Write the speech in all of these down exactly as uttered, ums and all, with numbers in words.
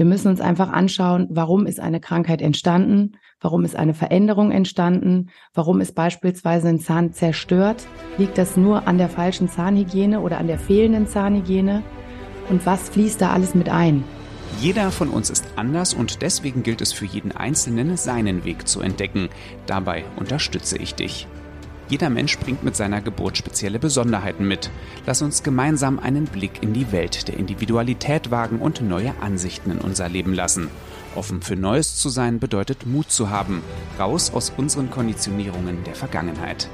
Wir müssen uns einfach anschauen, warum ist eine Krankheit entstanden, warum ist eine Veränderung entstanden, warum ist beispielsweise ein Zahn zerstört, liegt das nur an der falschen Zahnhygiene oder an der fehlenden Zahnhygiene und was fließt da alles mit ein? Jeder von uns ist anders und deswegen gilt es für jeden Einzelnen, seinen Weg zu entdecken. Dabei unterstütze ich dich. Jeder Mensch bringt mit seiner Geburt spezielle Besonderheiten mit. Lass uns gemeinsam einen Blick in die Welt der Individualität wagen und neue Ansichten in unser Leben lassen. Offen für Neues zu sein bedeutet Mut zu haben, raus aus unseren Konditionierungen der Vergangenheit.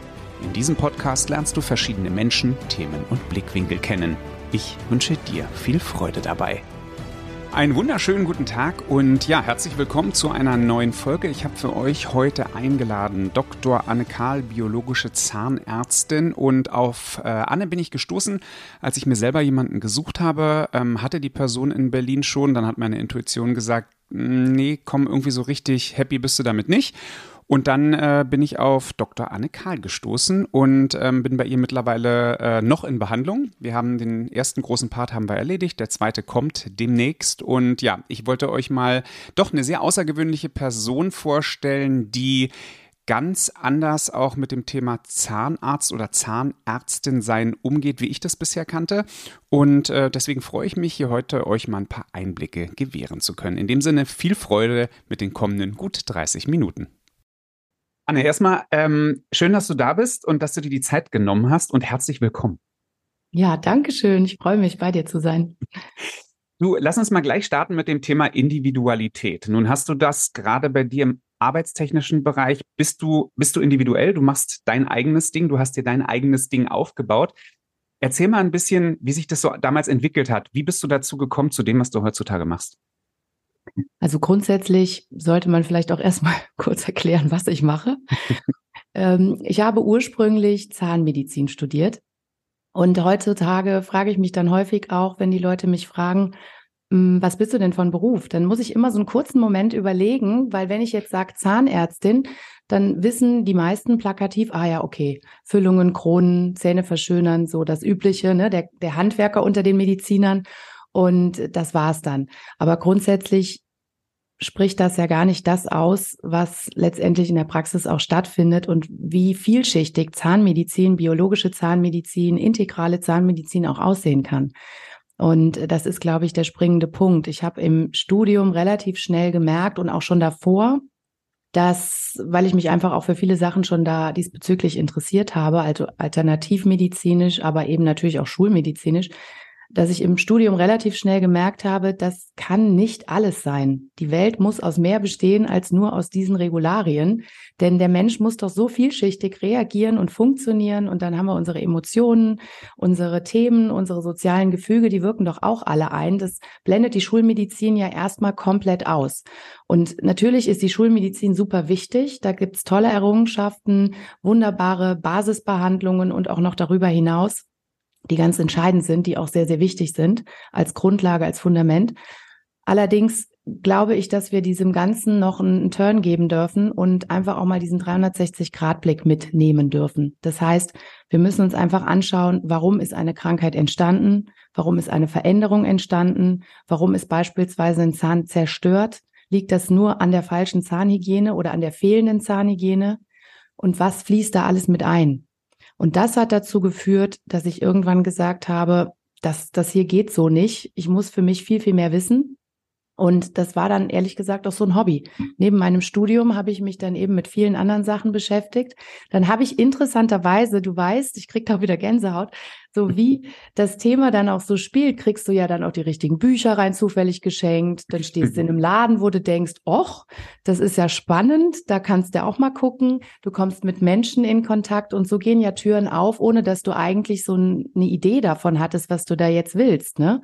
In diesem Podcast lernst du verschiedene Menschen, Themen und Blickwinkel kennen. Ich wünsche dir viel Freude dabei. Einen wunderschönen guten Tag und ja, herzlich willkommen zu einer neuen Folge. Ich habe für euch heute eingeladen Doktor Anne Karl, biologische Zahnärztin, und auf äh, Anne bin ich gestoßen, als ich mir selber jemanden gesucht habe, ähm, hatte die Person in Berlin schon, dann hat meine Intuition gesagt, nee, komm, irgendwie so richtig happy bist du damit nicht. Und dann äh, bin ich auf Doktor Anne Karl gestoßen und ähm, bin bei ihr mittlerweile äh, noch in Behandlung. Wir haben den ersten großen Part haben wir erledigt, der zweite kommt demnächst. Und ja, ich wollte euch mal doch eine sehr außergewöhnliche Person vorstellen, die ganz anders auch mit dem Thema Zahnarzt oder Zahnärztin sein umgeht, wie ich das bisher kannte. Und äh, deswegen freue ich mich, hier heute euch mal ein paar Einblicke gewähren zu können. In dem Sinne viel Freude mit den kommenden gut dreißig Minuten. Anne, erstmal ähm, schön, dass du da bist und dass du dir die Zeit genommen hast und herzlich willkommen. Ja, danke schön. Ich freue mich, bei dir zu sein. Du, lass uns mal gleich starten mit dem Thema Individualität. Nun hast du das gerade bei dir im arbeitstechnischen Bereich. Bist du, bist du individuell? Du machst dein eigenes Ding. Du hast dir dein eigenes Ding aufgebaut. Erzähl mal ein bisschen, wie sich das so damals entwickelt hat. Wie bist du dazu gekommen, zu dem, was du heutzutage machst? Also grundsätzlich sollte man vielleicht auch erstmal kurz erklären, was ich mache. ähm, ich habe ursprünglich Zahnmedizin studiert und heutzutage frage ich mich dann häufig auch, wenn die Leute mich fragen, was bist du denn von Beruf? Dann muss ich immer so einen kurzen Moment überlegen, weil wenn ich jetzt sage Zahnärztin, dann wissen die meisten plakativ, ah ja, okay, Füllungen, Kronen, Zähne verschönern, so das Übliche, ne, der, der Handwerker unter den Medizinern. Und das war's dann. Aber grundsätzlich spricht das ja gar nicht das aus, was letztendlich in der Praxis auch stattfindet und wie vielschichtig Zahnmedizin, biologische Zahnmedizin, integrale Zahnmedizin auch aussehen kann. Und das ist, glaube ich, der springende Punkt. Ich habe im Studium relativ schnell gemerkt und auch schon davor, dass, weil ich mich einfach auch für viele Sachen schon da diesbezüglich interessiert habe, also alternativmedizinisch, aber eben natürlich auch schulmedizinisch, dass ich im Studium relativ schnell gemerkt habe, das kann nicht alles sein. Die Welt muss aus mehr bestehen als nur aus diesen Regularien, denn der Mensch muss doch so vielschichtig reagieren und funktionieren und dann haben wir unsere Emotionen, unsere Themen, unsere sozialen Gefüge, die wirken doch auch alle ein. Das blendet die Schulmedizin ja erstmal komplett aus. Und natürlich ist die Schulmedizin super wichtig, da gibt's tolle Errungenschaften, wunderbare Basisbehandlungen und auch noch darüber hinaus, die ganz entscheidend sind, die auch sehr, sehr wichtig sind als Grundlage, als Fundament. Allerdings glaube ich, dass wir diesem Ganzen noch einen Turn geben dürfen und einfach auch mal diesen dreihundertsechzig Grad Blick mitnehmen dürfen. Das heißt, wir müssen uns einfach anschauen, warum ist eine Krankheit entstanden, warum ist eine Veränderung entstanden, warum ist beispielsweise ein Zahn zerstört, liegt das nur an der falschen Zahnhygiene oder an der fehlenden Zahnhygiene und was fließt da alles mit ein? Und das hat dazu geführt, dass ich irgendwann gesagt habe, das, das hier geht so nicht. Ich muss für mich viel, viel mehr wissen. Und das war dann ehrlich gesagt auch so ein Hobby. Neben meinem Studium habe ich mich dann eben mit vielen anderen Sachen beschäftigt. Dann habe ich interessanterweise, du weißt, ich kriege da auch wieder Gänsehaut, so wie das Thema dann auch so spielt, kriegst du ja dann auch die richtigen Bücher rein, zufällig geschenkt. Dann stehst du in einem Laden, wo du denkst, och, das ist ja spannend, da kannst du auch mal gucken. Du kommst mit Menschen in Kontakt und so gehen ja Türen auf, ohne dass du eigentlich so eine Idee davon hattest, was du da jetzt willst, ne?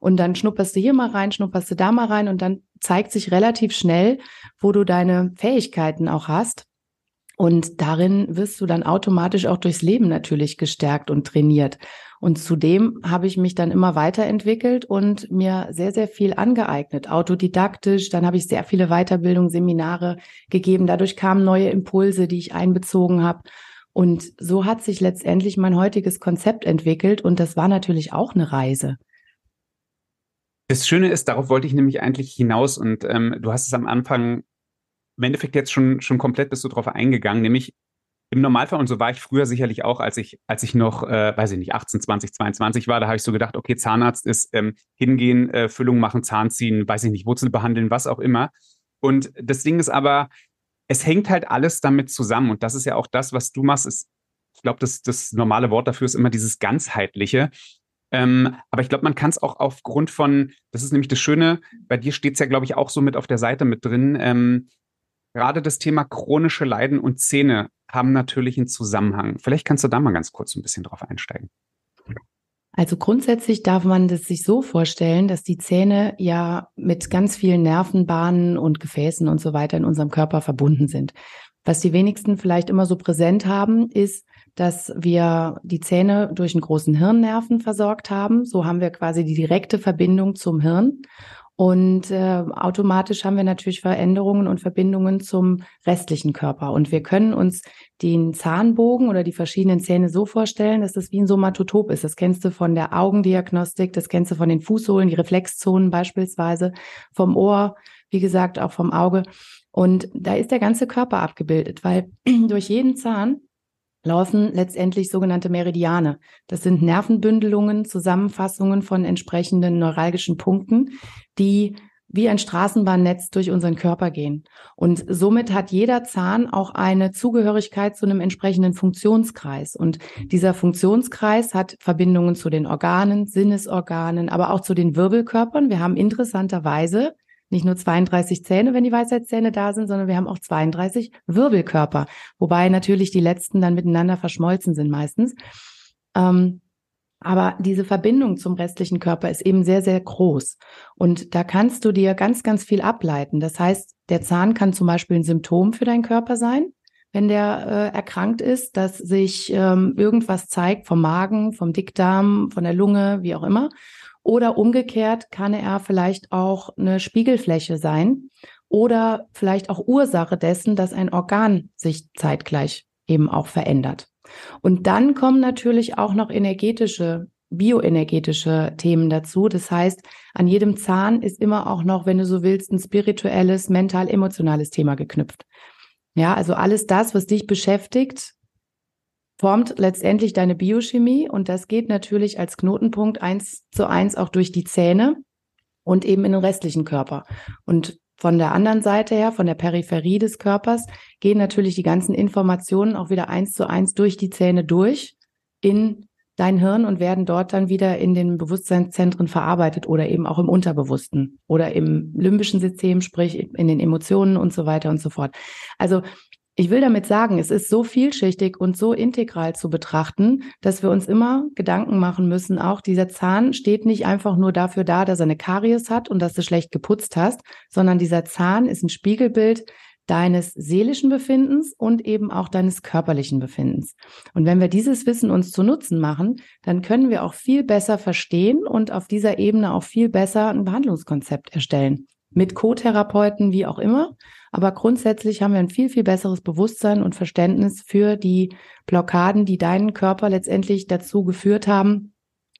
Und dann schnupperst du hier mal rein, schnupperst du da mal rein und dann zeigt sich relativ schnell, wo du deine Fähigkeiten auch hast. Und darin wirst du dann automatisch auch durchs Leben natürlich gestärkt und trainiert. Und zudem habe ich mich dann immer weiterentwickelt und mir sehr, sehr viel angeeignet, autodidaktisch. Dann habe ich sehr viele Weiterbildungen, Seminare gegeben. Dadurch kamen neue Impulse, die ich einbezogen habe. Und so hat sich letztendlich mein heutiges Konzept entwickelt. Und das war natürlich auch eine Reise. Das Schöne ist, darauf wollte ich nämlich eigentlich hinaus und ähm, du hast es am Anfang im Endeffekt jetzt schon, schon komplett bist du drauf eingegangen, nämlich im Normalfall, und so war ich früher sicherlich auch, als ich als ich noch, äh, weiß ich nicht, achtzehn, zwanzig, zweiundzwanzig war, da habe ich so gedacht, okay, Zahnarzt ist ähm, hingehen, äh, Füllung machen, Zahn ziehen, weiß ich nicht, Wurzel behandeln, was auch immer. Und das Ding ist aber, es hängt halt alles damit zusammen und das ist ja auch das, was du machst, ist, ich glaube, das, das normale Wort dafür ist immer dieses Ganzheitliche. Ähm, aber ich glaube, man kann es auch aufgrund von, das ist nämlich das Schöne, bei dir steht es ja, glaube ich, auch so mit auf der Seite mit drin, ähm, gerade das Thema chronische Leiden und Zähne haben natürlich einen Zusammenhang. Vielleicht kannst du da mal ganz kurz ein bisschen drauf einsteigen. Also grundsätzlich darf man das sich so vorstellen, dass die Zähne ja mit ganz vielen Nervenbahnen und Gefäßen und so weiter in unserem Körper verbunden sind. Was die wenigsten vielleicht immer so präsent haben, ist, dass wir die Zähne durch einen großen Hirnnerven versorgt haben. So haben wir quasi die direkte Verbindung zum Hirn. Und äh, automatisch haben wir natürlich Veränderungen und Verbindungen zum restlichen Körper. Und wir können uns den Zahnbogen oder die verschiedenen Zähne so vorstellen, dass das wie ein Somatotop ist. Das kennst du von der Augendiagnostik, das kennst du von den Fußsohlen, die Reflexzonen beispielsweise, vom Ohr, wie gesagt, auch vom Auge. Und da ist der ganze Körper abgebildet, weil durch jeden Zahn laufen letztendlich sogenannte Meridiane. Das sind Nervenbündelungen, Zusammenfassungen von entsprechenden neuralgischen Punkten, die wie ein Straßenbahnnetz durch unseren Körper gehen. Und somit hat jeder Zahn auch eine Zugehörigkeit zu einem entsprechenden Funktionskreis. Und dieser Funktionskreis hat Verbindungen zu den Organen, Sinnesorganen, aber auch zu den Wirbelkörpern. Wir haben interessanterweise nicht nur zweiunddreißig Zähne, wenn die Weisheitszähne da sind, sondern wir haben auch zweiunddreißig Wirbelkörper, wobei natürlich die letzten dann miteinander verschmolzen sind meistens. Ähm, aber diese Verbindung zum restlichen Körper ist eben sehr, sehr groß. Und da kannst du dir ganz, ganz viel ableiten. Das heißt, der Zahn kann zum Beispiel ein Symptom für deinen Körper sein, wenn der äh, erkrankt ist, dass sich ähm, irgendwas zeigt vom Magen, vom Dickdarm, von der Lunge, wie auch immer. Oder umgekehrt kann er vielleicht auch eine Spiegelfläche sein oder vielleicht auch Ursache dessen, dass ein Organ sich zeitgleich eben auch verändert. Und dann kommen natürlich auch noch energetische, bioenergetische Themen dazu. Das heißt, an jedem Zahn ist immer auch noch, wenn du so willst, ein spirituelles, mental-emotionales Thema geknüpft. Ja, also alles das, was dich beschäftigt, formt letztendlich deine Biochemie und das geht natürlich als Knotenpunkt eins zu eins auch durch die Zähne und eben in den restlichen Körper. Und von der anderen Seite her, von der Peripherie des Körpers, gehen natürlich die ganzen Informationen auch wieder eins zu eins durch die Zähne durch in dein Hirn und werden dort dann wieder in den Bewusstseinszentren verarbeitet oder eben auch im Unterbewussten oder im limbischen System, sprich in den Emotionen und so weiter und so fort. Also ich will damit sagen, es ist so vielschichtig und so integral zu betrachten, dass wir uns immer Gedanken machen müssen, auch dieser Zahn steht nicht einfach nur dafür da, dass er eine Karies hat und dass du schlecht geputzt hast, sondern dieser Zahn ist ein Spiegelbild deines seelischen Befindens und eben auch deines körperlichen Befindens. Und wenn wir dieses Wissen uns zu Nutzen machen, dann können wir auch viel besser verstehen und auf dieser Ebene auch viel besser ein Behandlungskonzept erstellen. Mit Co-Therapeuten, wie auch immer. Aber grundsätzlich haben wir ein viel, viel besseres Bewusstsein und Verständnis für die Blockaden, die deinen Körper letztendlich dazu geführt haben,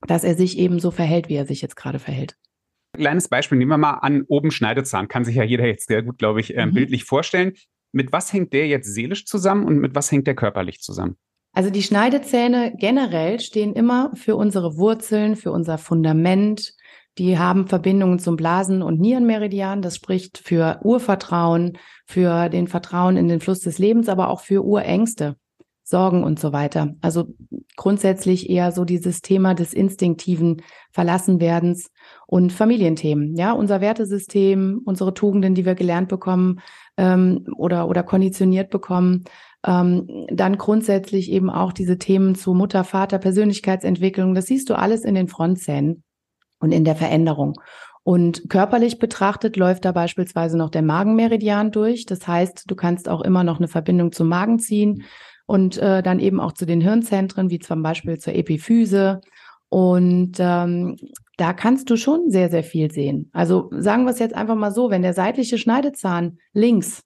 dass er sich eben so verhält, wie er sich jetzt gerade verhält. Kleines Beispiel, nehmen wir mal an, oben Schneidezahn. Kann sich ja jeder jetzt sehr gut, glaube ich, äh, mhm. bildlich vorstellen. Mit was hängt der jetzt seelisch zusammen und mit was hängt der körperlich zusammen? Also die Schneidezähne generell stehen immer für unsere Wurzeln, für unser Fundament. Die haben Verbindungen zum Blasen- und Nierenmeridian. Das spricht für Urvertrauen, für den Vertrauen in den Fluss des Lebens, aber auch für Urängste, Sorgen und so weiter. Also grundsätzlich eher so dieses Thema des instinktiven Verlassenwerdens und Familienthemen. Ja, unser Wertesystem, unsere Tugenden, die wir gelernt bekommen ähm, oder, oder konditioniert bekommen. Ähm, dann grundsätzlich eben auch diese Themen zu Mutter, Vater, Persönlichkeitsentwicklung. Das siehst du alles in den Frontzähnen und in der Veränderung. Und körperlich betrachtet läuft da beispielsweise noch der Magenmeridian durch. Das heißt, du kannst auch immer noch eine Verbindung zum Magen ziehen und äh, dann eben auch zu den Hirnzentren, wie zum Beispiel zur Epiphyse. Und ähm, da kannst du schon sehr, sehr viel sehen. Also sagen wir es jetzt einfach mal so, wenn der seitliche Schneidezahn links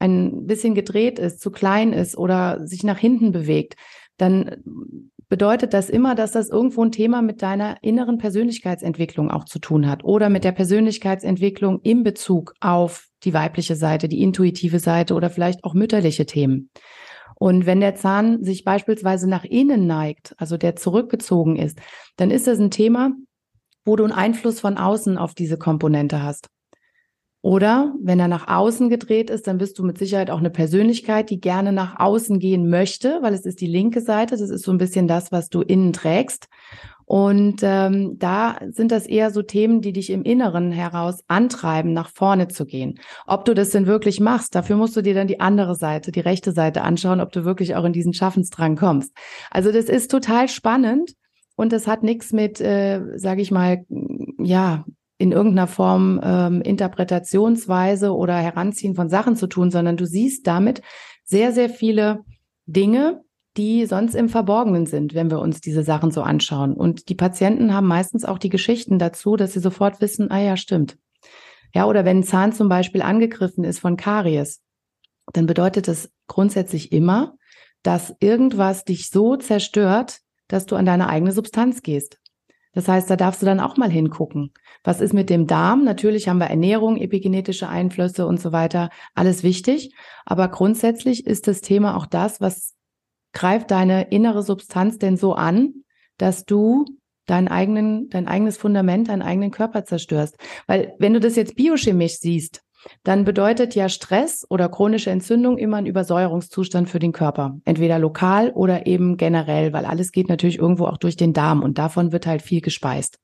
ein bisschen gedreht ist, zu klein ist oder sich nach hinten bewegt, dann bedeutet das immer, dass das irgendwo ein Thema mit deiner inneren Persönlichkeitsentwicklung auch zu tun hat oder mit der Persönlichkeitsentwicklung in Bezug auf die weibliche Seite, die intuitive Seite oder vielleicht auch mütterliche Themen. Und wenn der Zahn sich beispielsweise nach innen neigt, also der zurückgezogen ist, dann ist das ein Thema, wo du einen Einfluss von außen auf diese Komponente hast. Oder wenn er nach außen gedreht ist, dann bist du mit Sicherheit auch eine Persönlichkeit, die gerne nach außen gehen möchte, weil es ist die linke Seite, das ist so ein bisschen das, was du innen trägst. Und ähm, da sind das eher so Themen, die dich im Inneren heraus antreiben, nach vorne zu gehen. Ob du das denn wirklich machst, dafür musst du dir dann die andere Seite, die rechte Seite anschauen, ob du wirklich auch in diesen Schaffensdrang kommst. Also das ist total spannend und das hat nichts mit, äh, sage ich mal, ja, in irgendeiner Form ähm, Interpretationsweise oder Heranziehen von Sachen zu tun, sondern du siehst damit sehr, sehr viele Dinge, die sonst im Verborgenen sind, wenn wir uns diese Sachen so anschauen. Und die Patienten haben meistens auch die Geschichten dazu, dass sie sofort wissen, ah ja, stimmt. Ja, oder wenn ein Zahn zum Beispiel angegriffen ist von Karies, dann bedeutet das grundsätzlich immer, dass irgendwas dich so zerstört, dass du an deine eigene Substanz gehst. Das heißt, da darfst du dann auch mal hingucken. Was ist mit dem Darm? Natürlich haben wir Ernährung, epigenetische Einflüsse und so weiter. Alles wichtig. Aber grundsätzlich ist das Thema auch das, was greift deine innere Substanz denn so an, dass du deinen eigenen, dein eigenes Fundament, deinen eigenen Körper zerstörst. Weil wenn du das jetzt biochemisch siehst, dann bedeutet ja Stress oder chronische Entzündung immer einen Übersäuerungszustand für den Körper. Entweder lokal oder eben generell, weil alles geht natürlich irgendwo auch durch den Darm und davon wird halt viel gespeist.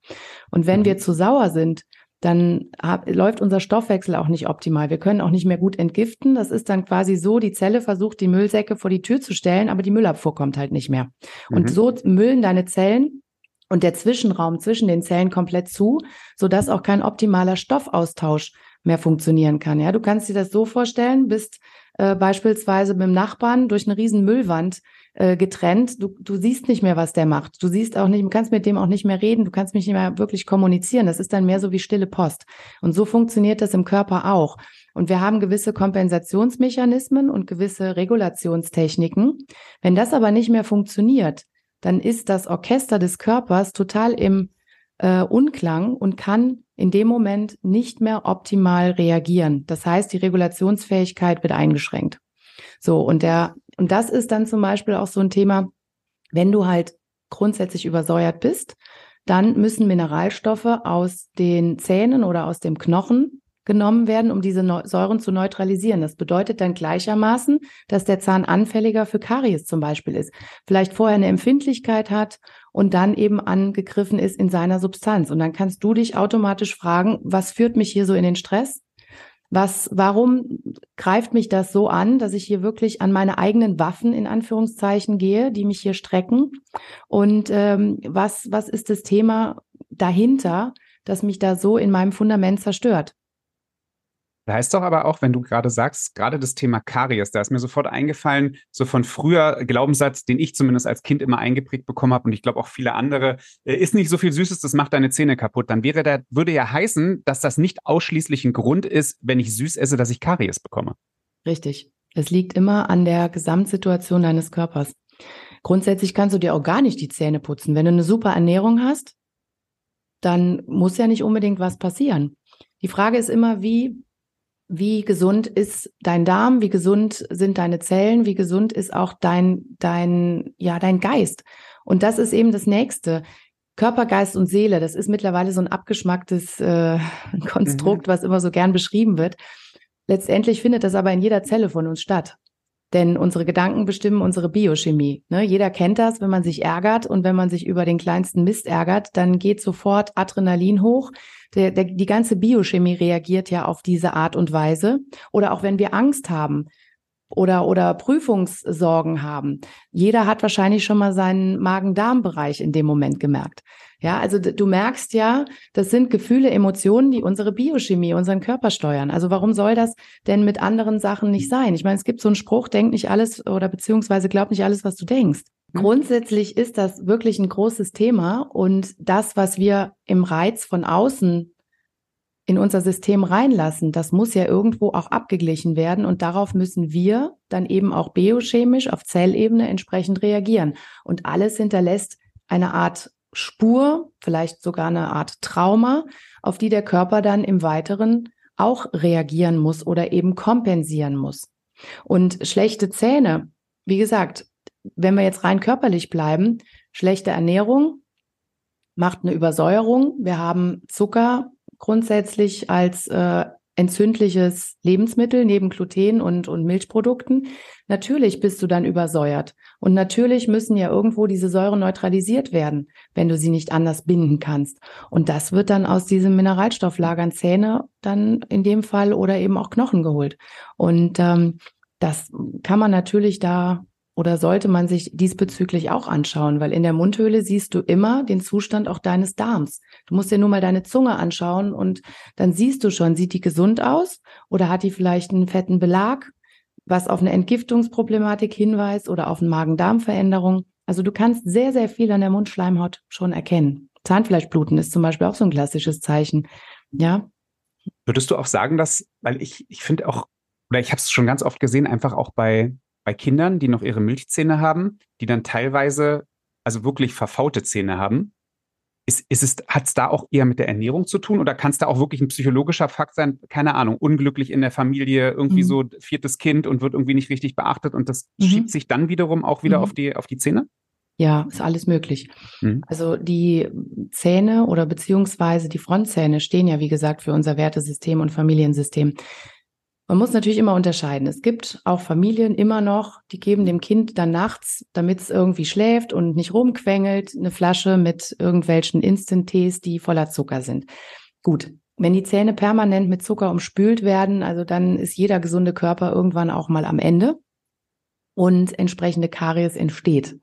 Und wenn wir zu sauer sind, dann hab, läuft unser Stoffwechsel auch nicht optimal. Wir können auch nicht mehr gut entgiften. Das ist dann quasi so, die Zelle versucht, die Müllsäcke vor die Tür zu stellen, aber die Müllabfuhr kommt halt nicht mehr. Mhm. Und so müllen deine Zellen und der Zwischenraum zwischen den Zellen komplett zu, sodass auch kein optimaler Stoffaustausch mehr funktionieren kann. Ja, du kannst dir das so vorstellen, bist äh, beispielsweise mit dem Nachbarn durch eine riesen Müllwand äh, getrennt. Du, du siehst nicht mehr, was der macht. Du siehst auch nicht, du kannst mit dem auch nicht mehr reden. Du kannst mich nicht mehr wirklich kommunizieren. Das ist dann mehr so wie stille Post. Und so funktioniert das im Körper auch. Und wir haben gewisse Kompensationsmechanismen und gewisse Regulationstechniken. Wenn das aber nicht mehr funktioniert, dann ist das Orchester des Körpers total im äh, Unklang und kann in dem Moment nicht mehr optimal reagieren. Das heißt, die Regulationsfähigkeit wird eingeschränkt. So, und der, und das ist dann zum Beispiel auch so ein Thema, wenn du halt grundsätzlich übersäuert bist, dann müssen Mineralstoffe aus den Zähnen oder aus dem Knochen genommen werden, um diese Neu- Säuren zu neutralisieren. Das bedeutet dann gleichermaßen, dass der Zahn anfälliger für Karies zum Beispiel ist, vielleicht vorher eine Empfindlichkeit hat und dann eben angegriffen ist in seiner Substanz. Und dann kannst du dich automatisch fragen, was führt mich hier so in den Stress? Was, warum greift mich das so an, dass ich hier wirklich an meine eigenen Waffen in Anführungszeichen gehe, die mich hier strecken? Und ähm, was, was ist das Thema dahinter, das mich da so in meinem Fundament zerstört? Da heißt doch aber auch, wenn du gerade sagst, gerade das Thema Karies, da ist mir sofort eingefallen, so von früher Glaubenssatz, den ich zumindest als Kind immer eingeprägt bekommen habe und ich glaube auch viele andere, äh, ist nicht so viel Süßes, das macht deine Zähne kaputt. Dann wäre da, würde ja heißen, dass das nicht ausschließlich ein Grund ist, wenn ich süß esse, dass ich Karies bekomme. Richtig. Es liegt immer an der Gesamtsituation deines Körpers. Grundsätzlich kannst du dir auch gar nicht die Zähne putzen. Wenn du eine super Ernährung hast, dann muss ja nicht unbedingt was passieren. Die Frage ist immer, wie Wie gesund ist dein Darm? Wie gesund sind deine Zellen? Wie gesund ist auch dein, dein, ja, dein Geist? Und das ist eben das Nächste. Körper, Geist und Seele, das ist mittlerweile so ein abgeschmacktes äh, Konstrukt, mhm. was immer so gern beschrieben wird. Letztendlich findet das aber in jeder Zelle von uns statt. Denn unsere Gedanken bestimmen unsere Biochemie. Ne? Jeder kennt das, wenn man sich ärgert und wenn man sich über den kleinsten Mist ärgert, dann geht sofort Adrenalin hoch. Der, der, die ganze Biochemie reagiert ja auf diese Art und Weise. Oder auch wenn wir Angst haben oder, oder Prüfungssorgen haben. Jeder hat wahrscheinlich schon mal seinen Magen-Darm-Bereich in dem Moment gemerkt. Ja, also du merkst ja, das sind Gefühle, Emotionen, die unsere Biochemie, unseren Körper steuern. Also warum soll das denn mit anderen Sachen nicht sein? Ich meine, es gibt so einen Spruch, denk nicht alles oder beziehungsweise glaub nicht alles, was du denkst. Mhm. Grundsätzlich ist das wirklich ein großes Thema und das, was wir im Reiz von außen in unser System reinlassen, das muss ja irgendwo auch abgeglichen werden und darauf müssen wir dann eben auch biochemisch auf Zellebene entsprechend reagieren. Und alles hinterlässt eine Art Spur, vielleicht sogar eine Art Trauma, auf die der Körper dann im Weiteren auch reagieren muss oder eben kompensieren muss. Und schlechte Zähne, wie gesagt, wenn wir jetzt rein körperlich bleiben, schlechte Ernährung macht eine Übersäuerung. Wir haben Zucker grundsätzlich als äh, entzündliches Lebensmittel neben Gluten und, und Milchprodukten. Natürlich bist du dann übersäuert. Und natürlich müssen ja irgendwo diese Säuren neutralisiert werden, wenn du sie nicht anders binden kannst. Und das wird dann aus diesen Mineralstofflagern Zähne dann in dem Fall oder eben auch Knochen geholt. Und ähm, das kann man natürlich da oder sollte man sich diesbezüglich auch anschauen, weil in der Mundhöhle siehst du immer den Zustand auch deines Darms. Du musst dir nur mal deine Zunge anschauen und dann siehst du schon, sieht die gesund aus oder hat die vielleicht einen fetten Belag, was auf eine Entgiftungsproblematik hinweist oder auf eine Magen-Darm-Veränderung. Also du kannst sehr, sehr viel an der Mundschleimhaut schon erkennen. Zahnfleischbluten ist zum Beispiel auch so ein klassisches Zeichen. Ja. Würdest du auch sagen, dass, weil ich, ich finde auch, oder ich habe es schon ganz oft gesehen, einfach auch bei bei Kindern, die noch ihre Milchzähne haben, die dann teilweise also wirklich verfaulte Zähne haben, ist, ist es, hat es da auch eher mit der Ernährung zu tun oder kann es da auch wirklich ein psychologischer Fakt sein? Keine Ahnung, unglücklich in der Familie, irgendwie mhm. so viertes Kind und wird irgendwie nicht richtig beachtet und das mhm. schiebt sich dann wiederum auch wieder mhm. auf die, auf die Zähne? Ja, ist alles möglich. Mhm. Also die Zähne oder beziehungsweise die Frontzähne stehen ja, wie gesagt, für unser Wertesystem und Familiensystem. Man muss natürlich immer unterscheiden. Es gibt auch Familien immer noch, die geben dem Kind dann nachts, damit es irgendwie schläft und nicht rumquengelt, eine Flasche mit irgendwelchen Instant-Tees, die voller Zucker sind. Gut, wenn die Zähne permanent mit Zucker umspült werden, also dann ist jeder gesunde Körper irgendwann auch mal am Ende und entsprechende Karies entsteht.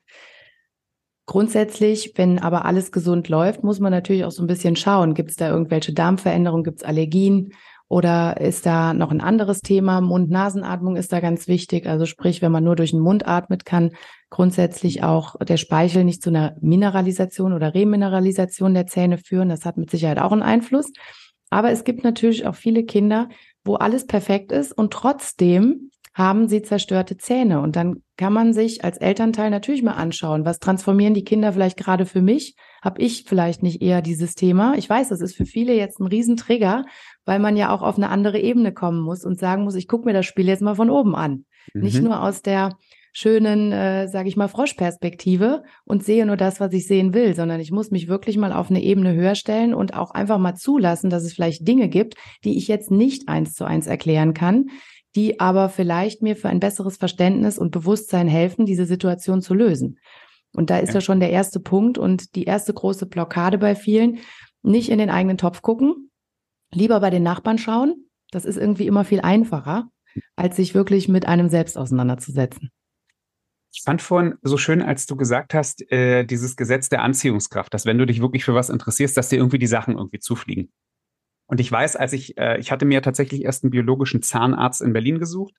Grundsätzlich, wenn aber alles gesund läuft, muss man natürlich auch so ein bisschen schauen, gibt es da irgendwelche Darmveränderungen, gibt es Allergien? Oder ist da noch ein anderes Thema? Mund-Nasen-Atmung ist da ganz wichtig. Also sprich, wenn man nur durch den Mund atmet, kann grundsätzlich auch der Speichel nicht zu einer Mineralisation oder Remineralisation der Zähne führen. Das hat mit Sicherheit auch einen Einfluss. Aber es gibt natürlich auch viele Kinder, wo alles perfekt ist und trotzdem haben sie zerstörte Zähne. Und dann kann man sich als Elternteil natürlich mal anschauen, was transformieren die Kinder vielleicht gerade für mich? Habe ich vielleicht nicht eher dieses Thema? Ich weiß, das ist für viele jetzt ein Riesentrigger, weil man ja auch auf eine andere Ebene kommen muss und sagen muss, ich gucke mir das Spiel jetzt mal von oben an. Mhm. Nicht nur aus der schönen, äh, sage ich mal, Froschperspektive und sehe nur das, was ich sehen will, sondern ich muss mich wirklich mal auf eine Ebene höher stellen und auch einfach mal zulassen, dass es vielleicht Dinge gibt, die ich jetzt nicht eins zu eins erklären kann, die aber vielleicht mir für ein besseres Verständnis und Bewusstsein helfen, diese Situation zu lösen. Und da ist ja, ja schon der erste Punkt und die erste große Blockade bei vielen, nicht in den eigenen Topf gucken, lieber bei den Nachbarn schauen, das ist irgendwie immer viel einfacher, als sich wirklich mit einem selbst auseinanderzusetzen. Ich fand vorhin so schön, als du gesagt hast, äh, dieses Gesetz der Anziehungskraft, dass wenn du dich wirklich für was interessierst, dass dir irgendwie die Sachen irgendwie zufliegen. Und ich weiß, als ich, äh, ich hatte mir tatsächlich erst einen biologischen Zahnarzt in Berlin gesucht,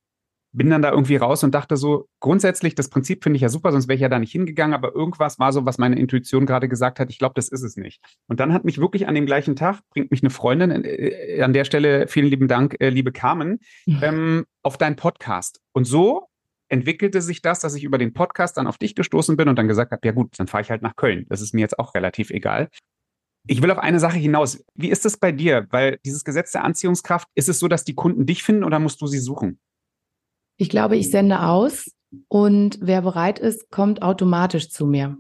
bin dann da irgendwie raus und dachte so, grundsätzlich, das Prinzip finde ich ja super, sonst wäre ich ja da nicht hingegangen, aber irgendwas war so, was meine Intuition gerade gesagt hat, ich glaube, das ist es nicht. Und dann hat mich wirklich an dem gleichen Tag, bringt mich eine Freundin, äh, an der Stelle vielen lieben Dank, äh, liebe Carmen, ähm, auf deinen Podcast. Und so entwickelte sich das, dass ich über den Podcast dann auf dich gestoßen bin und dann gesagt habe, ja gut, dann fahre ich halt nach Köln. Das ist mir jetzt auch relativ egal. Ich will auf eine Sache hinaus. Wie ist das bei dir? Weil dieses Gesetz der Anziehungskraft, ist es so, dass die Kunden dich finden oder musst du sie suchen? Ich glaube, ich sende aus und wer bereit ist, kommt automatisch zu mir.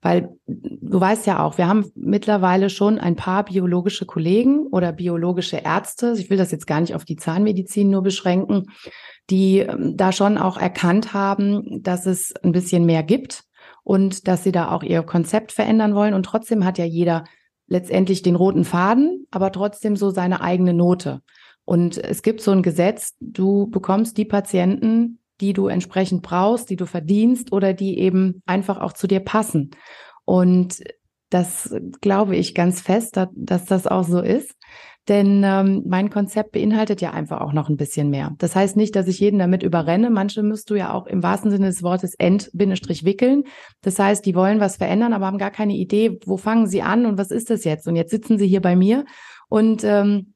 Weil du weißt ja auch, wir haben mittlerweile schon ein paar biologische Kollegen oder biologische Ärzte, ich will das jetzt gar nicht auf die Zahnmedizin nur beschränken, die da schon auch erkannt haben, dass es ein bisschen mehr gibt und dass sie da auch ihr Konzept verändern wollen. Und trotzdem hat ja jeder letztendlich den roten Faden, aber trotzdem so seine eigene Note. Und es gibt so ein Gesetz, du bekommst die Patienten, die du entsprechend brauchst, die du verdienst oder die eben einfach auch zu dir passen. Und das glaube ich ganz fest, dass das auch so ist. Denn ähm, mein Konzept beinhaltet ja einfach auch noch ein bisschen mehr. Das heißt nicht, dass ich jeden damit überrenne. Manche müsst du ja auch im wahrsten Sinne des Wortes ent-wickeln. Das heißt, die wollen was verändern, aber haben gar keine Idee, wo fangen sie an und was ist das jetzt? Und jetzt sitzen sie hier bei mir und ähm,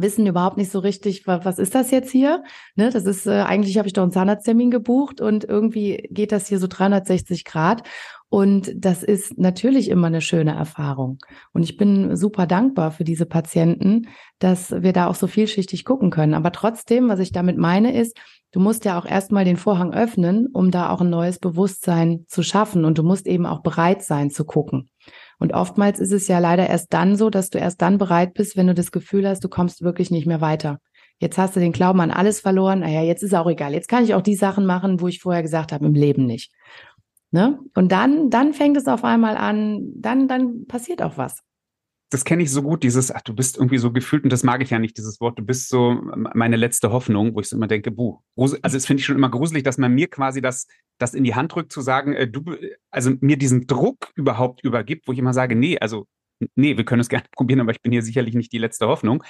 wissen überhaupt nicht so richtig, was ist das jetzt hier? Ne, das ist, äh, eigentlich habe ich doch einen Zahnarzttermin gebucht und irgendwie geht das hier so dreihundertsechzig Grad. Und das ist natürlich immer eine schöne Erfahrung. Und ich bin super dankbar für diese Patienten, dass wir da auch so vielschichtig gucken können. Aber trotzdem, was ich damit meine, ist, du musst ja auch erstmal den Vorhang öffnen, um da auch ein neues Bewusstsein zu schaffen. Und du musst eben auch bereit sein zu gucken. Und oftmals ist es ja leider erst dann so, dass du erst dann bereit bist, wenn du das Gefühl hast, du kommst wirklich nicht mehr weiter. Jetzt hast du den Glauben an alles verloren. Naja, jetzt ist auch egal. Jetzt kann ich auch die Sachen machen, wo ich vorher gesagt habe, im Leben nicht. Ne? Und dann, dann fängt es auf einmal an, dann, dann passiert auch was. Das kenne ich so gut, dieses, ach, du bist irgendwie so gefühlt, und das mag ich ja nicht, dieses Wort, du bist so meine letzte Hoffnung, wo ich so immer denke, buh. Also das finde ich schon immer gruselig, dass man mir quasi das, das in die Hand drückt, zu sagen, äh, du, also mir diesen Druck überhaupt übergibt, wo ich immer sage, nee, also nee, wir können es gerne probieren, aber ich bin hier sicherlich nicht die letzte Hoffnung.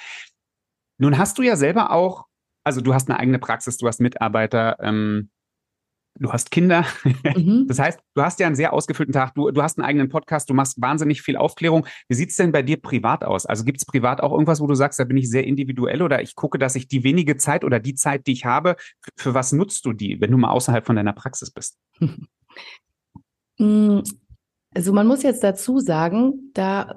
Nun hast du ja selber auch, also du hast eine eigene Praxis, du hast Mitarbeiter, ähm, du hast Kinder. Mhm. Das heißt, du hast ja einen sehr ausgefüllten Tag. Du, du hast einen eigenen Podcast. Du machst wahnsinnig viel Aufklärung. Wie sieht es denn bei dir privat aus? Also gibt es privat auch irgendwas, wo du sagst, da bin ich sehr individuell oder ich gucke, dass ich die wenige Zeit oder die Zeit, die ich habe, für was nutzt du die, wenn du mal außerhalb von deiner Praxis bist? Also man muss jetzt dazu sagen, da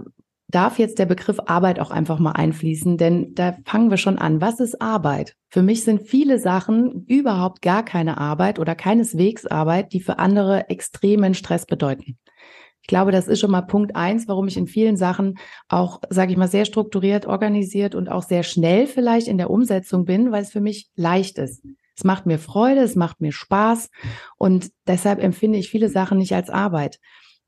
darf jetzt der Begriff Arbeit auch einfach mal einfließen, denn da fangen wir schon an. Was ist Arbeit? Für mich sind viele Sachen überhaupt gar keine Arbeit oder keineswegs Arbeit, die für andere extremen Stress bedeuten. Ich glaube, das ist schon mal Punkt eins, warum ich in vielen Sachen auch, sage ich mal, sehr strukturiert, organisiert und auch sehr schnell vielleicht in der Umsetzung bin, weil es für mich leicht ist. Es macht mir Freude, es macht mir Spaß und deshalb empfinde ich viele Sachen nicht als Arbeit.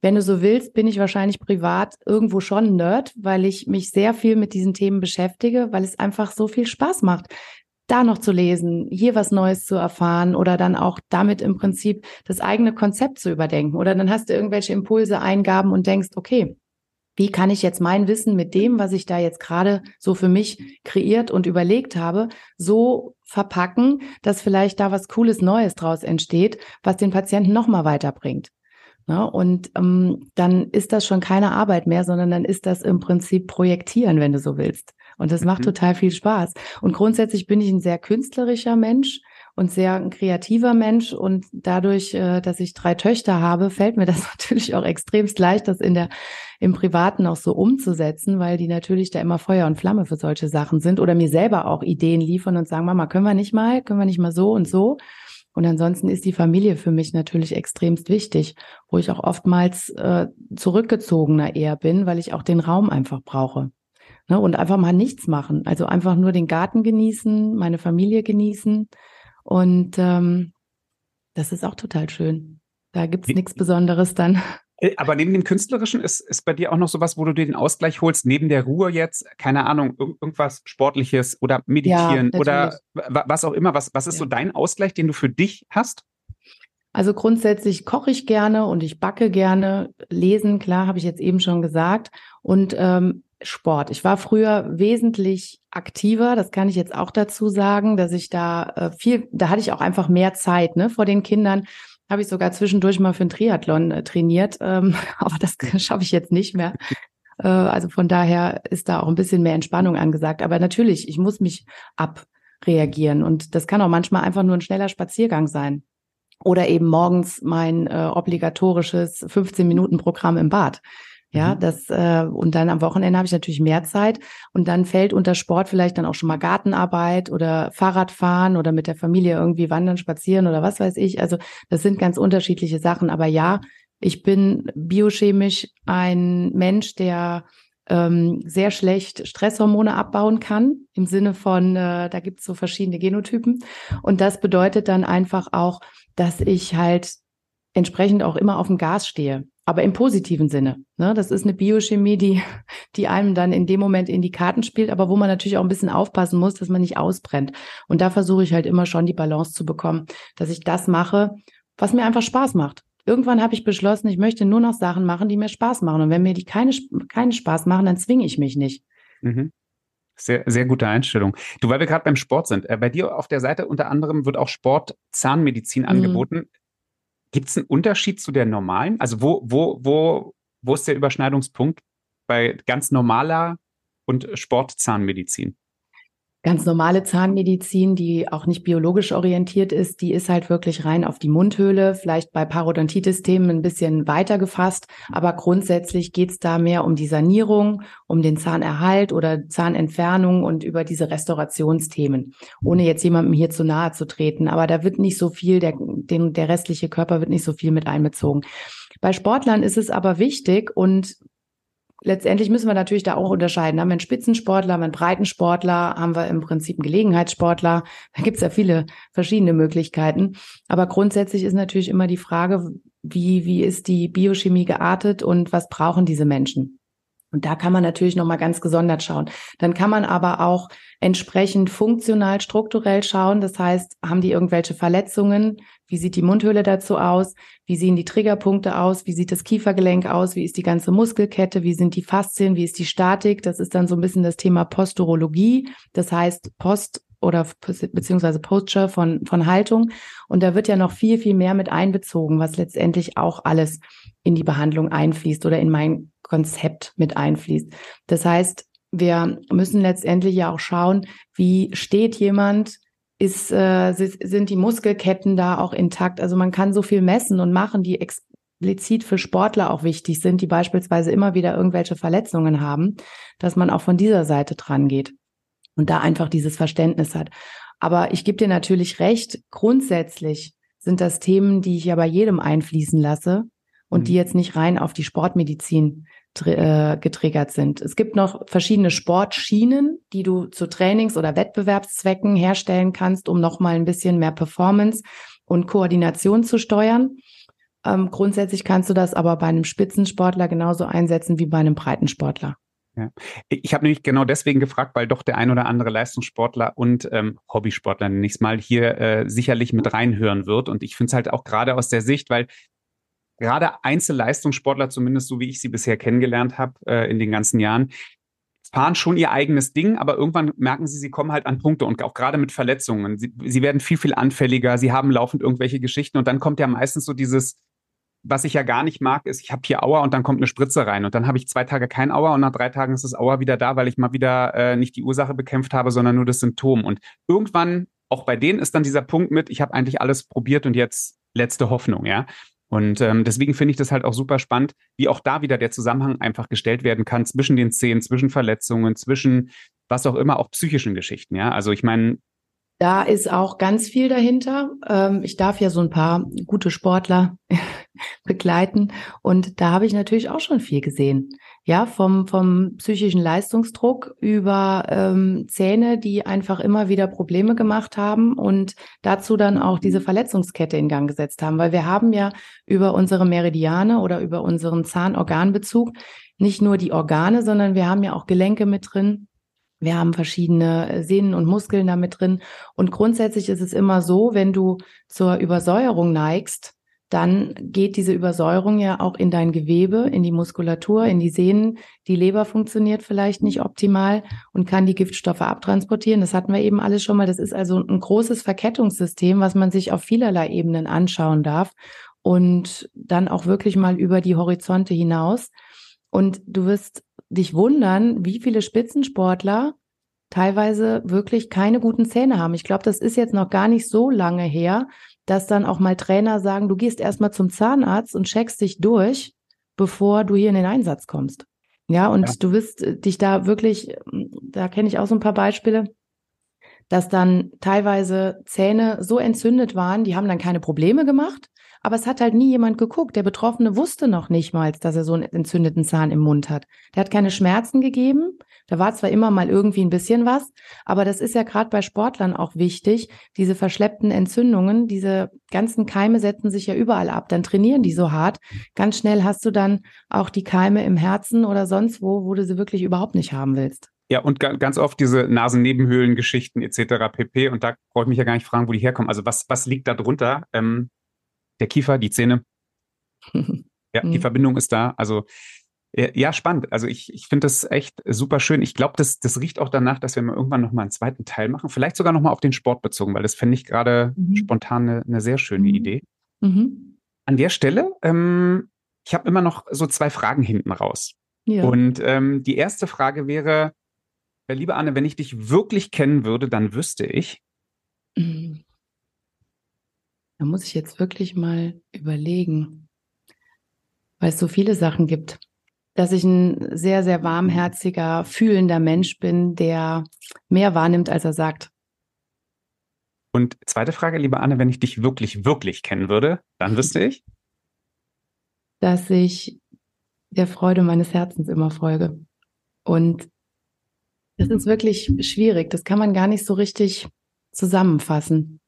Wenn du so willst, bin ich wahrscheinlich privat irgendwo schon ein Nerd, weil ich mich sehr viel mit diesen Themen beschäftige, weil es einfach so viel Spaß macht, da noch zu lesen, hier was Neues zu erfahren oder dann auch damit im Prinzip das eigene Konzept zu überdenken. Oder dann hast du irgendwelche Impulse, Eingaben und denkst, okay, wie kann ich jetzt mein Wissen mit dem, was ich da jetzt gerade so für mich kreiert und überlegt habe, so verpacken, dass vielleicht da was Cooles Neues draus entsteht, was den Patienten nochmal weiterbringt. Ja, und ähm, dann ist das schon keine Arbeit mehr, sondern dann ist das im Prinzip Projektieren, wenn du so willst. Und das mhm. macht total viel Spaß. Und grundsätzlich bin ich ein sehr künstlerischer Mensch und sehr ein kreativer Mensch. Und dadurch, äh, dass ich drei Töchter habe, fällt mir das natürlich auch extremst leicht, das in der im Privaten auch so umzusetzen, weil die natürlich da immer Feuer und Flamme für solche Sachen sind oder mir selber auch Ideen liefern und sagen, Mama, können wir nicht mal, können wir nicht mal so und so. Und ansonsten ist die Familie für mich natürlich extremst wichtig, wo ich auch oftmals äh, zurückgezogener eher bin, weil ich auch den Raum einfach brauche. Ne? Und einfach mal nichts machen. Also einfach nur den Garten genießen, meine Familie genießen. Und ähm, das ist auch total schön. Da gibt's nichts Besonderes dann. Aber neben dem Künstlerischen ist, ist bei dir auch noch sowas, wo du dir den Ausgleich holst, neben der Ruhe jetzt, keine Ahnung, irgendwas Sportliches oder Meditieren ja, oder w- was auch immer. Was, was ist ja. so dein Ausgleich, den du für dich hast? Also grundsätzlich koche ich gerne und ich backe gerne. Lesen, klar, habe ich jetzt eben schon gesagt. Und ähm, Sport. Ich war früher wesentlich aktiver, das kann ich jetzt auch dazu sagen, dass ich da äh, viel, da hatte ich auch einfach mehr Zeit, ne, vor den Kindern. Habe ich sogar zwischendurch mal für einen Triathlon trainiert, ähm, aber das schaffe ich jetzt nicht mehr. Äh, also von daher ist da auch ein bisschen mehr Entspannung angesagt. Aber natürlich, ich muss mich abreagieren und das kann auch manchmal einfach nur ein schneller Spaziergang sein. Oder eben morgens mein äh, obligatorisches fünfzehn-Minuten-Programm im Bad. Ja, das äh, und dann am Wochenende habe ich natürlich mehr Zeit und dann fällt unter Sport vielleicht dann auch schon mal Gartenarbeit oder Fahrradfahren oder mit der Familie irgendwie wandern, spazieren oder was weiß ich. Also das sind ganz unterschiedliche Sachen. Aber ja, ich bin biochemisch ein Mensch, der ähm, sehr schlecht Stresshormone abbauen kann, im Sinne von, äh, da gibt es so verschiedene Genotypen. Und das bedeutet dann einfach auch, dass ich halt entsprechend auch immer auf dem Gas stehe. Aber im positiven Sinne. Ne? Das ist eine Biochemie, die, die einem dann in dem Moment in die Karten spielt, aber wo man natürlich auch ein bisschen aufpassen muss, dass man nicht ausbrennt. Und da versuche ich halt immer schon die Balance zu bekommen, dass ich das mache, was mir einfach Spaß macht. Irgendwann habe ich beschlossen, ich möchte nur noch Sachen machen, die mir Spaß machen. Und wenn mir die keine, keinen Spaß machen, dann zwinge ich mich nicht. Mhm. Sehr, sehr gute Einstellung. Du, weil wir gerade beim Sport sind. Äh, bei dir auf der Seite unter anderem wird auch Sport-Zahnmedizin mhm. angeboten. Gibt es einen Unterschied zu der normalen? Also wo, wo, wo, wo ist der Überschneidungspunkt bei ganz normaler und Sportzahnmedizin? ganz normale Zahnmedizin, die auch nicht biologisch orientiert ist, die ist halt wirklich rein auf die Mundhöhle, vielleicht bei Parodontitis-Themen ein bisschen weiter gefasst, aber grundsätzlich geht es da mehr um die Sanierung, um den Zahnerhalt oder Zahnentfernung und über diese Restaurationsthemen, ohne jetzt jemandem hier zu nahe zu treten, aber da wird nicht so viel, der, den, der restliche Körper wird nicht so viel mit einbezogen. Bei Sportlern ist es aber wichtig und letztendlich müssen wir natürlich da auch unterscheiden. Haben wir einen Spitzensportler, haben wir einen Breitensportler, haben wir im Prinzip einen Gelegenheitssportler. Da gibt es ja viele verschiedene Möglichkeiten. Aber grundsätzlich ist natürlich immer die Frage, wie, wie ist die Biochemie geartet und was brauchen diese Menschen? Und da kann man natürlich nochmal ganz gesondert schauen. Dann kann man aber auch entsprechend funktional, strukturell schauen. Das heißt, haben die irgendwelche Verletzungen? Wie sieht die Mundhöhle dazu aus? Wie sehen die Triggerpunkte aus? Wie sieht das Kiefergelenk aus? Wie ist die ganze Muskelkette? Wie sind die Faszien? Wie ist die Statik? Das ist dann so ein bisschen das Thema Posturologie. Das heißt, Post- oder beziehungsweise Posture von, von Haltung. Und da wird ja noch viel, viel mehr mit einbezogen, was letztendlich auch alles in die Behandlung einfließt oder in mein Konzept mit einfließt. Das heißt, wir müssen letztendlich ja auch schauen, wie steht jemand, ist, äh, sind die Muskelketten da auch intakt? Also man kann so viel messen und machen, die explizit für Sportler auch wichtig sind, die beispielsweise immer wieder irgendwelche Verletzungen haben, dass man auch von dieser Seite dran geht und da einfach dieses Verständnis hat. Aber ich gebe dir natürlich recht, grundsätzlich sind das Themen, die ich ja bei jedem einfließen lasse und mhm. die jetzt nicht rein auf die Sportmedizin getriggert sind. Es gibt noch verschiedene Sportschienen, die du zu Trainings- oder Wettbewerbszwecken herstellen kannst, um nochmal ein bisschen mehr Performance und Koordination zu steuern. Ähm, grundsätzlich kannst du das aber bei einem Spitzensportler genauso einsetzen wie bei einem Breitensportler. Ja. Ich habe nämlich genau deswegen gefragt, weil doch der ein oder andere Leistungssportler und ähm, Hobbysportler, nenne ich es mal, hier äh, sicherlich mit reinhören wird. Und ich finde es halt auch gerade aus der Sicht, weil gerade Einzelleistungssportler, zumindest so wie ich sie bisher kennengelernt habe äh, in den ganzen Jahren, fahren schon ihr eigenes Ding, aber irgendwann merken sie, sie kommen halt an Punkte und auch gerade mit Verletzungen. Sie, sie werden viel, viel anfälliger, sie haben laufend irgendwelche Geschichten und dann kommt ja meistens so dieses, was ich ja gar nicht mag, ist, ich habe hier Aua und dann kommt eine Spritze rein und dann habe ich zwei Tage kein Aua und nach drei Tagen ist das Aua wieder da, weil ich mal wieder äh, nicht die Ursache bekämpft habe, sondern nur das Symptom. Und irgendwann, auch bei denen ist dann dieser Punkt mit, ich habe eigentlich alles probiert und jetzt letzte Hoffnung, ja. Und ähm, deswegen finde ich das halt auch super spannend, wie auch da wieder der Zusammenhang einfach gestellt werden kann zwischen den Zähnen, zwischen Verletzungen, zwischen was auch immer, auch psychischen Geschichten. Ja, also ich meine, da ist auch ganz viel dahinter. Ähm, ich darf ja so ein paar gute Sportler begleiten und da habe ich natürlich auch schon viel gesehen. Ja, vom vom psychischen Leistungsdruck über ähm, Zähne, die einfach immer wieder Probleme gemacht haben und dazu dann auch diese Verletzungskette in Gang gesetzt haben. Weil wir haben ja über unsere Meridiane oder über unseren Zahnorganbezug nicht nur die Organe, sondern wir haben ja auch Gelenke mit drin. Wir haben verschiedene Sehnen und Muskeln da mit drin. Und grundsätzlich ist es immer so, wenn du zur Übersäuerung neigst, dann geht diese Übersäuerung ja auch in dein Gewebe, in die Muskulatur, in die Sehnen. Die Leber funktioniert vielleicht nicht optimal und kann die Giftstoffe abtransportieren. Das hatten wir eben alles schon mal. Das ist also ein großes Verkettungssystem, was man sich auf vielerlei Ebenen anschauen darf und dann auch wirklich mal über die Horizonte hinaus. Und du wirst dich wundern, wie viele Spitzensportler teilweise wirklich keine guten Zähne haben. Ich glaube, das ist jetzt noch gar nicht so lange her, dass dann auch mal Trainer sagen, du gehst erstmal zum Zahnarzt und checkst dich durch, bevor du hier in den Einsatz kommst. Ja, und ja. du wirst dich da wirklich, da kenne ich auch so ein paar Beispiele, dass dann teilweise Zähne so entzündet waren, die haben dann keine Probleme gemacht, aber es hat halt nie jemand geguckt. Der Betroffene wusste noch nicht mal, dass er so einen entzündeten Zahn im Mund hat. Der hat keine Schmerzen gegeben. Da war zwar immer mal irgendwie ein bisschen was, aber das ist ja gerade bei Sportlern auch wichtig. Diese verschleppten Entzündungen, diese ganzen Keime setzen sich ja überall ab. Dann trainieren die so hart. Ganz schnell hast du dann auch die Keime im Herzen oder sonst wo, wo du sie wirklich überhaupt nicht haben willst. Ja, und ganz oft diese Nasennebenhöhlengeschichten et cetera pp. Und da brauche ich mich ja gar nicht fragen, wo die herkommen. Also was, was liegt da drunter? Ähm, der Kiefer, die Zähne. Ja, die Verbindung ist da. Also ja, spannend. Also ich, ich finde das echt super schön. Ich glaube, das, das riecht auch danach, dass wir mal irgendwann nochmal einen zweiten Teil machen. Vielleicht sogar nochmal auf den Sport bezogen, weil das fände ich gerade mhm. spontan eine, eine sehr schöne mhm. Idee. Mhm. An der Stelle, ähm, ich habe immer noch so zwei Fragen hinten raus. Ja. Und ähm, die erste Frage wäre, Liebe Anne, wenn ich dich wirklich kennen würde, dann wüsste ich. Da muss ich jetzt wirklich mal überlegen, weil es so viele Sachen gibt, dass ich ein sehr, sehr warmherziger, fühlender Mensch bin, der mehr wahrnimmt, als er sagt. Und zweite Frage, liebe Anne, wenn ich dich wirklich, wirklich kennen würde, dann wüsste ich? Dass ich der Freude meines Herzens immer folge. Und das ist wirklich schwierig. Das kann man gar nicht so richtig zusammenfassen.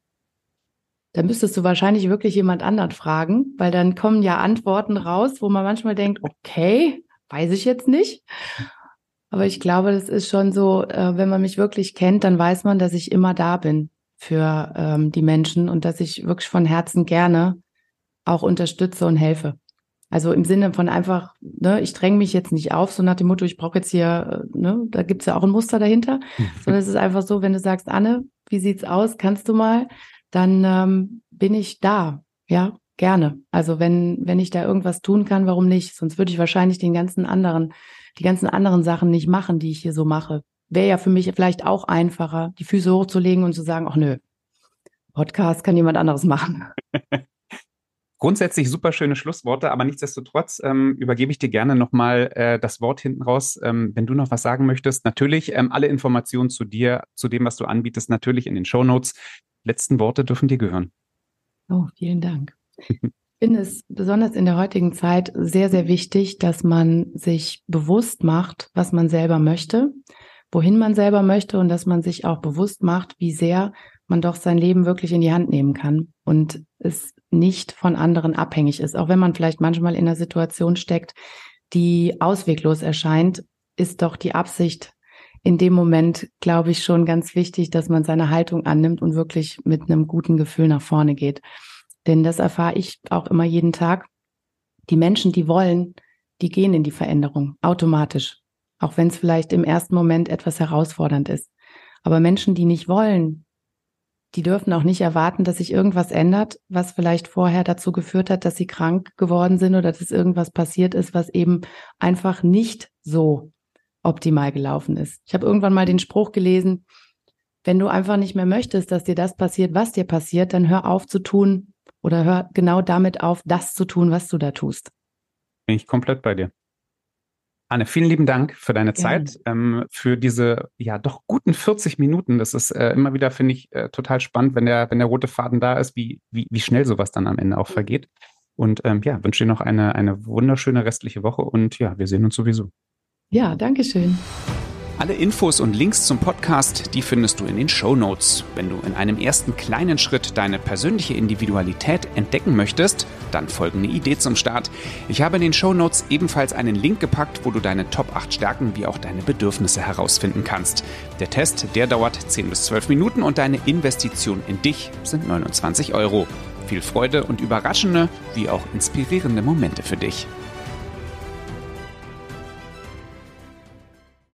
Da müsstest du wahrscheinlich wirklich jemand anderen fragen, weil dann kommen ja Antworten raus, wo man manchmal denkt, okay, weiß ich jetzt nicht. Aber ich glaube, das ist schon so, wenn man mich wirklich kennt, dann weiß man, dass ich immer da bin für ähm, die Menschen und dass ich wirklich von Herzen gerne auch unterstütze und helfe. Also im Sinne von einfach, ne, ich dränge mich jetzt nicht auf, so nach dem Motto, ich brauche jetzt hier, ne, da gibt es ja auch ein Muster dahinter, sondern es ist einfach so, wenn du sagst, Anne, wie sieht's aus, kannst du mal, dann ähm, bin ich da, ja, gerne. Also wenn wenn ich da irgendwas tun kann, warum nicht? Sonst würde ich wahrscheinlich den ganzen anderen, die ganzen anderen Sachen nicht machen, die ich hier so mache. Wäre ja für mich vielleicht auch einfacher, die Füße hochzulegen und zu sagen, ach nö, Podcast kann jemand anderes machen. Grundsätzlich super schöne Schlussworte, aber nichtsdestotrotz ähm, übergebe ich dir gerne nochmal äh, das Wort hinten raus, ähm, wenn du noch was sagen möchtest. Natürlich ähm, alle Informationen zu dir, zu dem, was du anbietest, natürlich in den Shownotes. Letzten Worte dürfen dir gehören. Oh, vielen Dank. Ich finde es besonders in der heutigen Zeit sehr, sehr wichtig, dass man sich bewusst macht, was man selber möchte, wohin man selber möchte und dass man sich auch bewusst macht, wie sehr man doch sein Leben wirklich in die Hand nehmen kann und es nicht von anderen abhängig ist. Auch wenn man vielleicht manchmal in einer Situation steckt, die ausweglos erscheint, ist doch die Absicht in dem Moment, glaube ich, schon ganz wichtig, dass man seine Haltung annimmt und wirklich mit einem guten Gefühl nach vorne geht. Denn das erfahre ich auch immer jeden Tag. Die Menschen, die wollen, die gehen in die Veränderung automatisch. Auch wenn es vielleicht im ersten Moment etwas herausfordernd ist. Aber Menschen, die nicht wollen, die dürfen auch nicht erwarten, dass sich irgendwas ändert, was vielleicht vorher dazu geführt hat, dass sie krank geworden sind oder dass irgendwas passiert ist, was eben einfach nicht so optimal gelaufen ist. Ich habe irgendwann mal den Spruch gelesen, wenn du einfach nicht mehr möchtest, dass dir das passiert, was dir passiert, dann hör auf zu tun oder hör genau damit auf, das zu tun, was du da tust. Bin ich komplett bei dir. Anne, vielen lieben Dank für deine Gerne. Zeit, ähm, für diese ja doch guten vierzig Minuten. Das ist äh, immer wieder, finde ich, äh, total spannend, wenn der, wenn der rote Faden da ist, wie, wie, wie schnell sowas dann am Ende auch vergeht. Und ähm, ja, wünsche dir noch eine, eine wunderschöne restliche Woche und ja, wir sehen uns sowieso. Ja, danke schön. Alle Infos und Links zum Podcast, die findest du in den Shownotes. Wenn du in einem ersten kleinen Schritt deine persönliche Individualität entdecken möchtest, dann folgende Idee zum Start. Ich habe in den Shownotes ebenfalls einen Link gepackt, wo du deine Top acht Stärken wie auch deine Bedürfnisse herausfinden kannst. Der Test, der dauert zehn bis zwölf Minuten und deine Investition in dich sind neunundzwanzig Euro. Viel Freude und überraschende wie auch inspirierende Momente für dich.